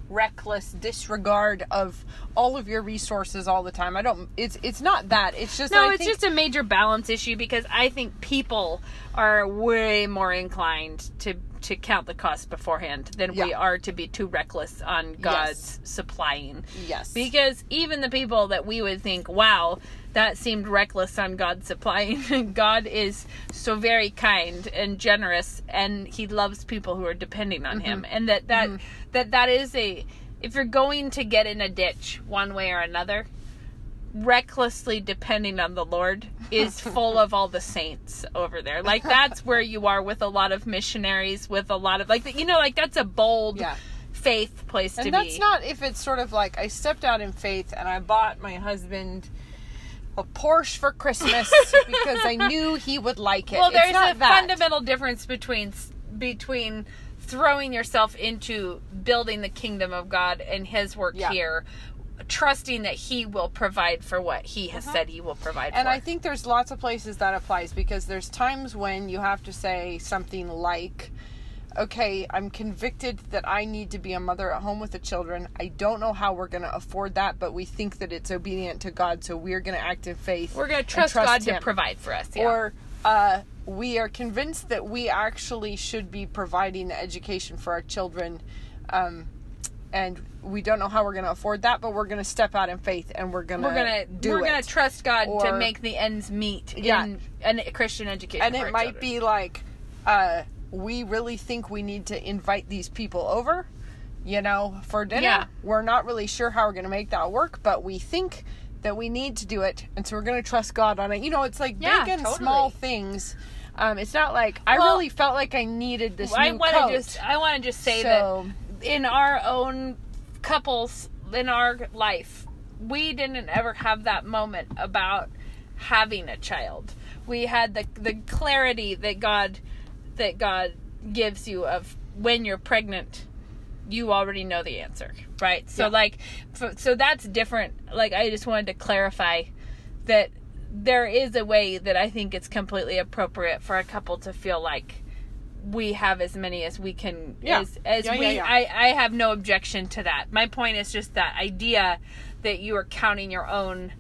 reckless disregard of all of your resources all the time. It's not that. It's just it's just a major balance issue because I think people are way more inclined to count the cost beforehand than we are to be too reckless on God's supplying. Yes. Because even the people that we would think, wow, that seemed reckless on God supplying. God is so very kind and generous, and He loves people who are depending on Him. And that is a, if you're going to get in a ditch one way or another, recklessly depending on the Lord is full of all the saints over there. Like, that's where you are with a lot of missionaries, with a lot of, like, you know, like, that's a bold faith place to be. And that's not if it's sort of like, I stepped out in faith and I bought my husband a Porsche for Christmas because I knew he would like it. Well, there's fundamental difference between throwing yourself into building the kingdom of God and His work here, trusting that He will provide for what He has said He will provide for. And I think there's lots of places that applies because there's times when you have to say something like, okay, I'm convicted that I need to be a mother at home with the children. I don't know how we're going to afford that, but we think that it's obedient to God, so we're going to act in faith. We're going to trust God Him to provide for us. Yeah. Or we are convinced that we actually should be providing education for our children, and we don't know how we're going to afford that, but we're going to step out in faith, and we're going to do it. We're going to trust God to make the ends meet in a Christian education. And for it might be like, we really think we need to invite these people over, you know, for dinner. Yeah. We're not really sure how we're going to make that work, but we think that we need to do it, and so we're going to trust God on it. You know, it's like big and small things. It's not like, I really felt like I needed this new coat. I want to just say that in our own couples, in our life, we didn't ever have that moment about having a child. We had the clarity that God gives you of when you're pregnant, you already know the answer, right? So yeah. So that's different. Like, I just wanted to clarify that there is a way that I think it's completely appropriate for a couple to feel like we have as many as we can. Yeah. As we. I have no objection to that. My point is just that idea that you are counting your own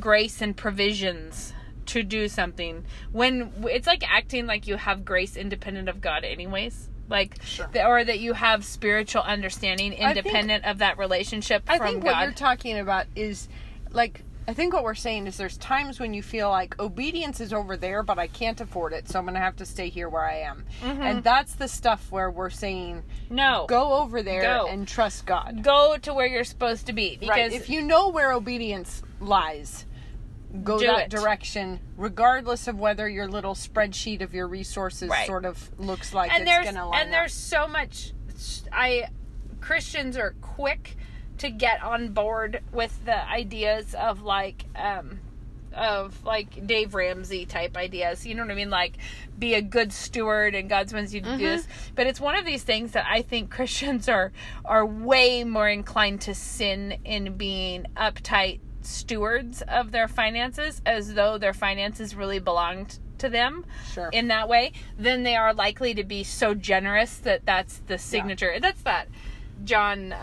grace and provisions to do something, when it's like acting like you have grace independent of God anyways. Like, sure. Or that you have spiritual understanding independent of that relationship from God. I think what you're talking about is, like, I think what we're saying is there's times when you feel like obedience is over there, but I can't afford it, so I'm going to have to stay here where I am. Mm-hmm. And that's the stuff where we're saying, no, go over there and trust God. Go to where you're supposed to be. Because if you know where obedience lies, go that direction, regardless of whether your little spreadsheet of your resources sort of looks like it's going to line up. And there's so much... Christians are quick to get on board with the ideas of Dave Ramsey type ideas. You know what I mean? Like, be a good steward and God wants you to do this. But it's one of these things that I think Christians are way more inclined to sin in being uptight stewards of their finances, as though their finances really belonged to them in that way, then they are likely to be so generous that's the signature. Yeah. That's that John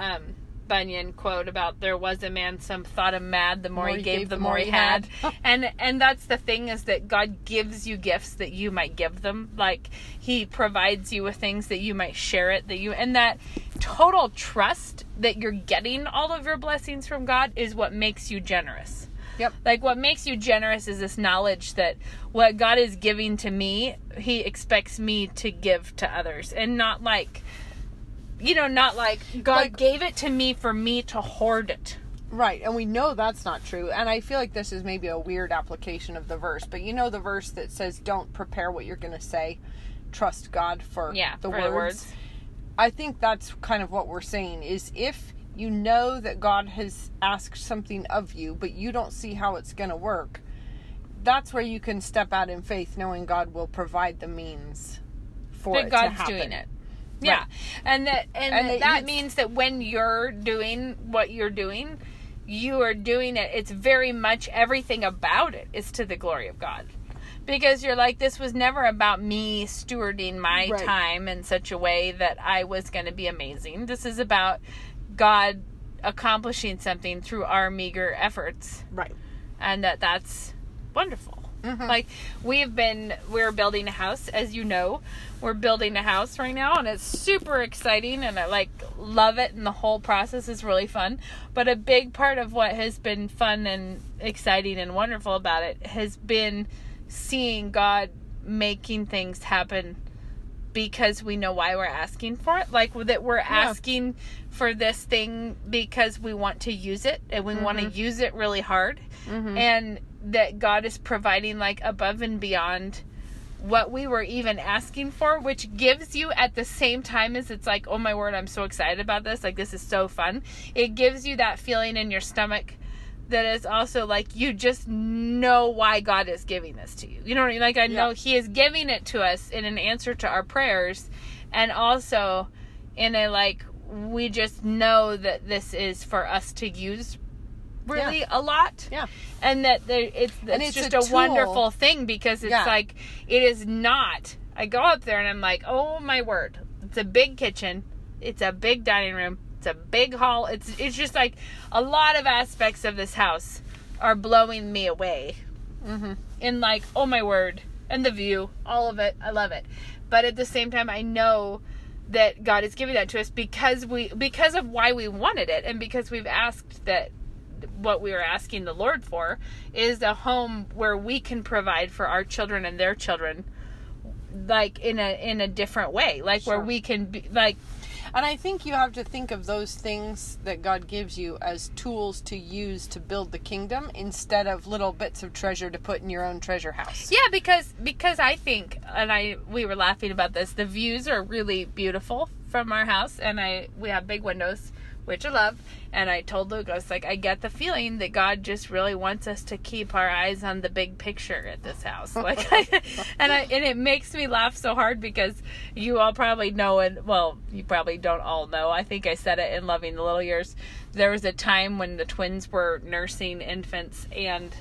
Bunyan quote about there was a man some thought him mad, the more he gave, the more he had. And that's the thing, is that God gives you gifts that you might give them. Like, he provides you with things that you might share it, and that total trust that you're getting all of your blessings from God is what makes you generous. Yep. Like, what makes you generous is this knowledge that what God is giving to me, he expects me to give to others, and not like, you know, not like God gave it to me for me to hoard it. Right, and we know that's not true. And I feel like this is maybe a weird application of the verse, but you know the verse that says, don't prepare what you're going to say. Trust God for the words. I think that's kind of what we're saying, is if you know that God has asked something of you, but you don't see how it's going to work, that's where you can step out in faith, knowing God will provide the means for it to happen. That God's doing it. Yeah. Right. And that means that when you're doing what you're doing, you are doing it. It's very much, everything about it is to the glory of God. Because you're like, this was never about me stewarding my time in such a way that I was going to be amazing. This is about God accomplishing something through our meager efforts. Right. And that's wonderful. Mm-hmm. Like, we're building a house, as you know. We're building a house right now, and it's super exciting, and I love it, and the whole process is really fun. But a big part of what has been fun and exciting and wonderful about it has been seeing God making things happen, because we know why we're asking for it. Like, that we're asking for this thing because we want to use it, and we want to use it really hard. Mm-hmm. And that God is providing, like, above and beyond what we were even asking for, which gives you, at the same time as it's like, oh my word, I'm so excited about this. Like, this is so fun. It gives you that feeling in your stomach that is also like, you just know why God is giving this to you. You know what I mean? Like, I know he is giving it to us in an answer to our prayers, and also in a, like, we just know that this is for us to use really a lot. Yeah. And that it's just a wonderful thing, because it's like, it is not, I go up there and I'm like, oh my word, it's a big kitchen. It's a big dining room. It's a big hall. It's just like a lot of aspects of this house are blowing me away. Mm-hmm. And like, oh my word. And the view, all of it. I love it. But at the same time, I know that God is giving that to us because of why we wanted it. And because we've asked that, what we were asking the Lord for is a home where we can provide for our children and their children, like in a different way, like where we can be like. And I think you have to think of those things that God gives you as tools to use to build the kingdom, instead of little bits of treasure to put in your own treasure house. Yeah, because I think, and we were laughing about this, the views are really beautiful from our house, and we have big windows which I love. And I told Luke, I was like, I get the feeling that God just really wants us to keep our eyes on the big picture at this house. Like, and it makes me laugh so hard because you all probably know, and well, you probably don't all know. I think I said it in Loving the Little Years. There was a time when the twins were nursing infants, and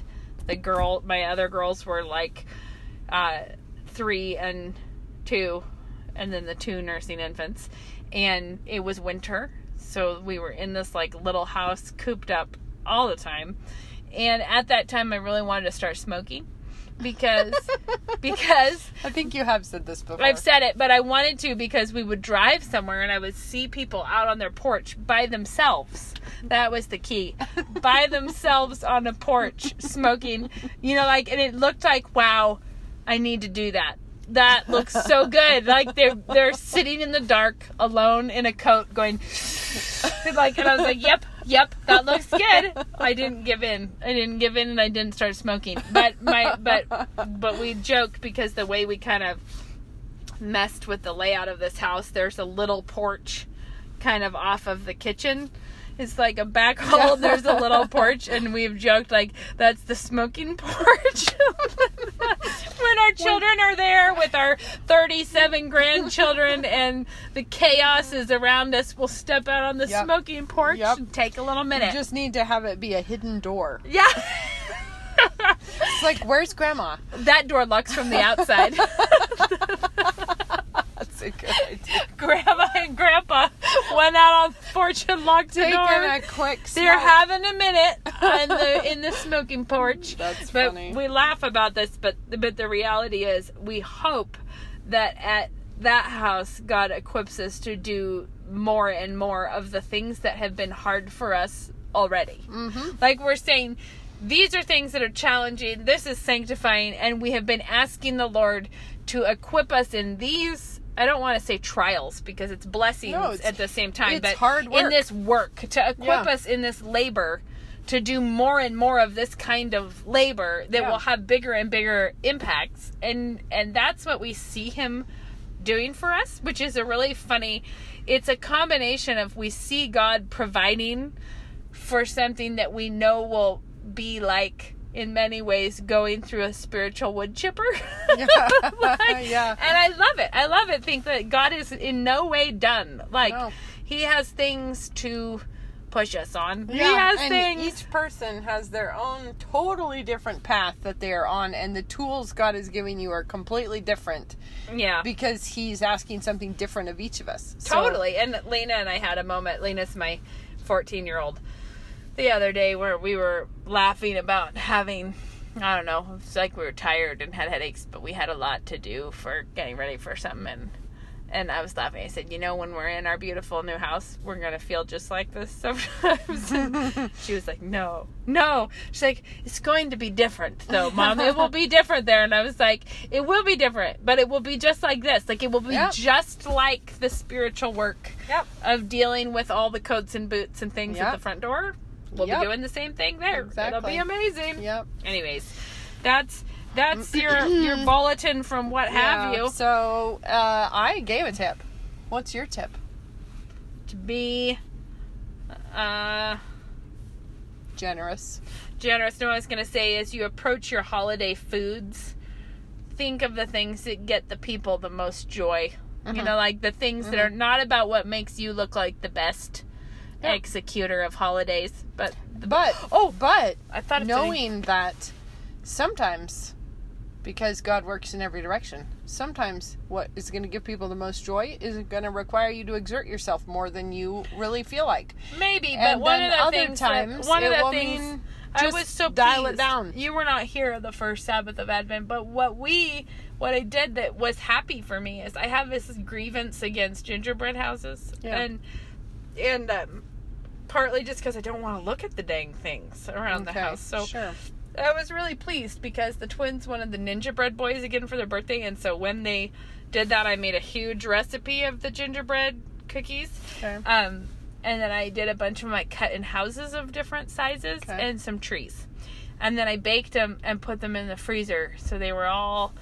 my other girls were like 3 and 2, and then the 2 nursing infants. And it was winter, so we were in this like little house cooped up all the time. And at that time I really wanted to start smoking because I think you have said this before. I've said it, but I wanted to because we would drive somewhere and I would see people out on their porch by themselves. That was the key. By themselves on a porch smoking, and it looked like, wow, I need to do that. That looks so good. Like they're sitting in the dark alone in a coat going and I was like, yep, that looks good. I didn't give in and I didn't start smoking. But we joked because the way we kind of messed with the layout of this house, there's a little porch kind of off of the kitchen. It's like a back hall. There's a little porch, and we've joked like that's the smoking porch. When our children are there with our 37 grandchildren and the chaos is around us, we'll step out on the smoking porch and take a little minute. You just need to have it be a hidden door. Yeah. It's like, where's Grandma? That door locks from the outside. That's a good idea. Grandma and Grandpa went out on the porch and locked the door. Taking a quick smoke. They're having a minute in the smoking porch. That's funny. We laugh about this, but the reality is we hope that at that house God equips us to do more and more of the things that have been hard for us already. Mm-hmm. Like we're saying, these are things that are challenging. This is sanctifying, and we have been asking the Lord to equip us in these. I don't want to say trials because it's blessings at the same time. It's hard work. In this work, to equip us in this labor to do more and more of this kind of labor that will have bigger and bigger impacts. And that's what we see him doing for us, which is a really funny... It's a combination of we see God providing for something that we know will be like... in many ways going through a spiritual wood chipper. And I love it. Think that God is in no way done. He has things to push us on. He has things. Each person has their own totally different path that they are on, and the tools God is giving you are completely different. Yeah. Because he's asking something different of each of us. Totally. So. And Lena and I had a moment. Lena's my 14-year-old. The other day where we were laughing about having, I don't know, it's like we were tired and had headaches, but we had a lot to do for getting ready for something. And I was laughing. I said, when we're in our beautiful new house, we're going to feel just like this sometimes. She was like, no. She's like, it's going to be different though, Mom. It will be different there. And I was like, it will be different, but it will be just like this. Like it will be just like the spiritual work of dealing with all the coats and boots and things at the front door. We'll be doing the same thing there. Exactly. It'll be amazing. Yep. Anyways, that's your bulletin from what have you. So I gave a tip. What's your tip? To be generous. Generous. No, what I was going to say is you approach your holiday foods. Think of the things that get the people the most joy. Mm-hmm. Like the things that are not about what makes you look like the best executor of holidays, but I thought knowing that sometimes, because God works in every direction, sometimes what is going to give people the most joy is going to require you to exert yourself more than you really feel like. Maybe, and but one of the other things times, that, one of the things mean, I was so dial pleased. It down. You were not here the first Sabbath of Advent, but what I did that was happy for me is I have this grievance against gingerbread houses and partly just because I don't want to look at the dang things around the house. So I was really pleased because the twins wanted the Ninja Bread Boys again for their birthday. And so when they did that, I made a huge recipe of the gingerbread cookies. Okay. And then I did a bunch of them cut in houses of different sizes and some trees. And then I baked them and put them in the freezer. So they were all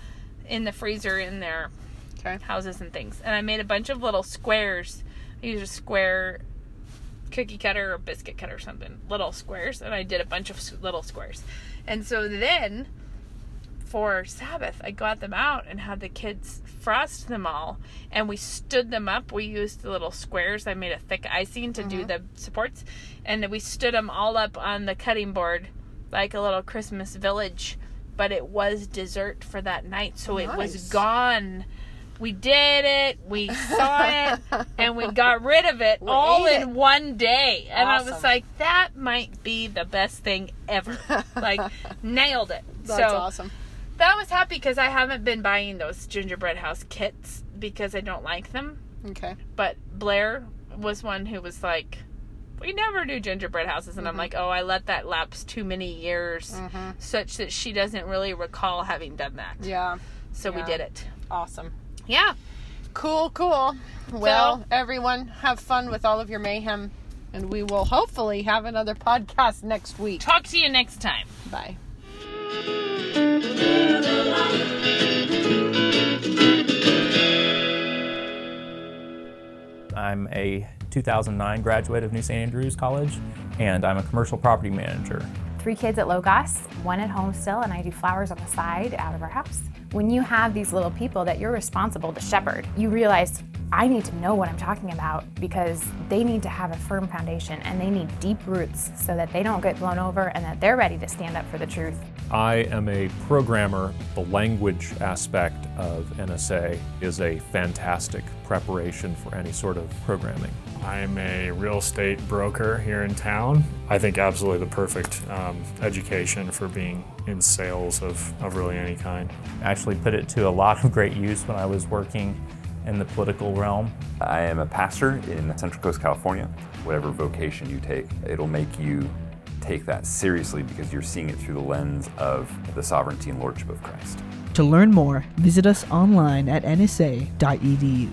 in the freezer in their houses and things. And I made a bunch of little squares. I used a square cookie cutter or biscuit cutter or something, little squares, and I did a bunch of little squares. And so then for Sabbath, I got them out and had the kids frost them all, and we stood them up. We used the little squares. I made a thick icing to do the supports, and we stood them all up on the cutting board like a little Christmas village, but it was dessert for that night, so nice. It was gone. We did it, we saw it, and we got rid of it all in one day. And awesome. I was like, that might be the best thing ever. Like, nailed it. That's awesome. That was happy because I haven't been buying those gingerbread house kits because I don't like them. Okay. But Blair was one who was like, we never do gingerbread houses. And I'm like, oh, I let that lapse too many years, such that she doesn't really recall having done that. Yeah. So we did it. Awesome. Yeah. Cool. Well, everyone, have fun with all of your mayhem, and we will hopefully have another podcast next week. Talk to you next time. Bye. I'm a 2009 graduate of New St Andrews College, and I'm a commercial property manager. 3 kids at Logos, 1 at home still, and I do flowers on the side out of our house. When you have these little people that you're responsible to shepherd, you realize I need to know what I'm talking about because they need to have a firm foundation and they need deep roots so that they don't get blown over and that they're ready to stand up for the truth. I am a programmer. The language aspect of NSA is a fantastic preparation for any sort of programming. I'm a real estate broker here in town. I think absolutely the perfect education for being in sales of really any kind. I actually put it to a lot of great use when I was working in the political realm. I am a pastor in Central Coast, California. Whatever vocation you take, it'll make you take that seriously because you're seeing it through the lens of the sovereignty and lordship of Christ. To learn more, visit us online at nsa.edu.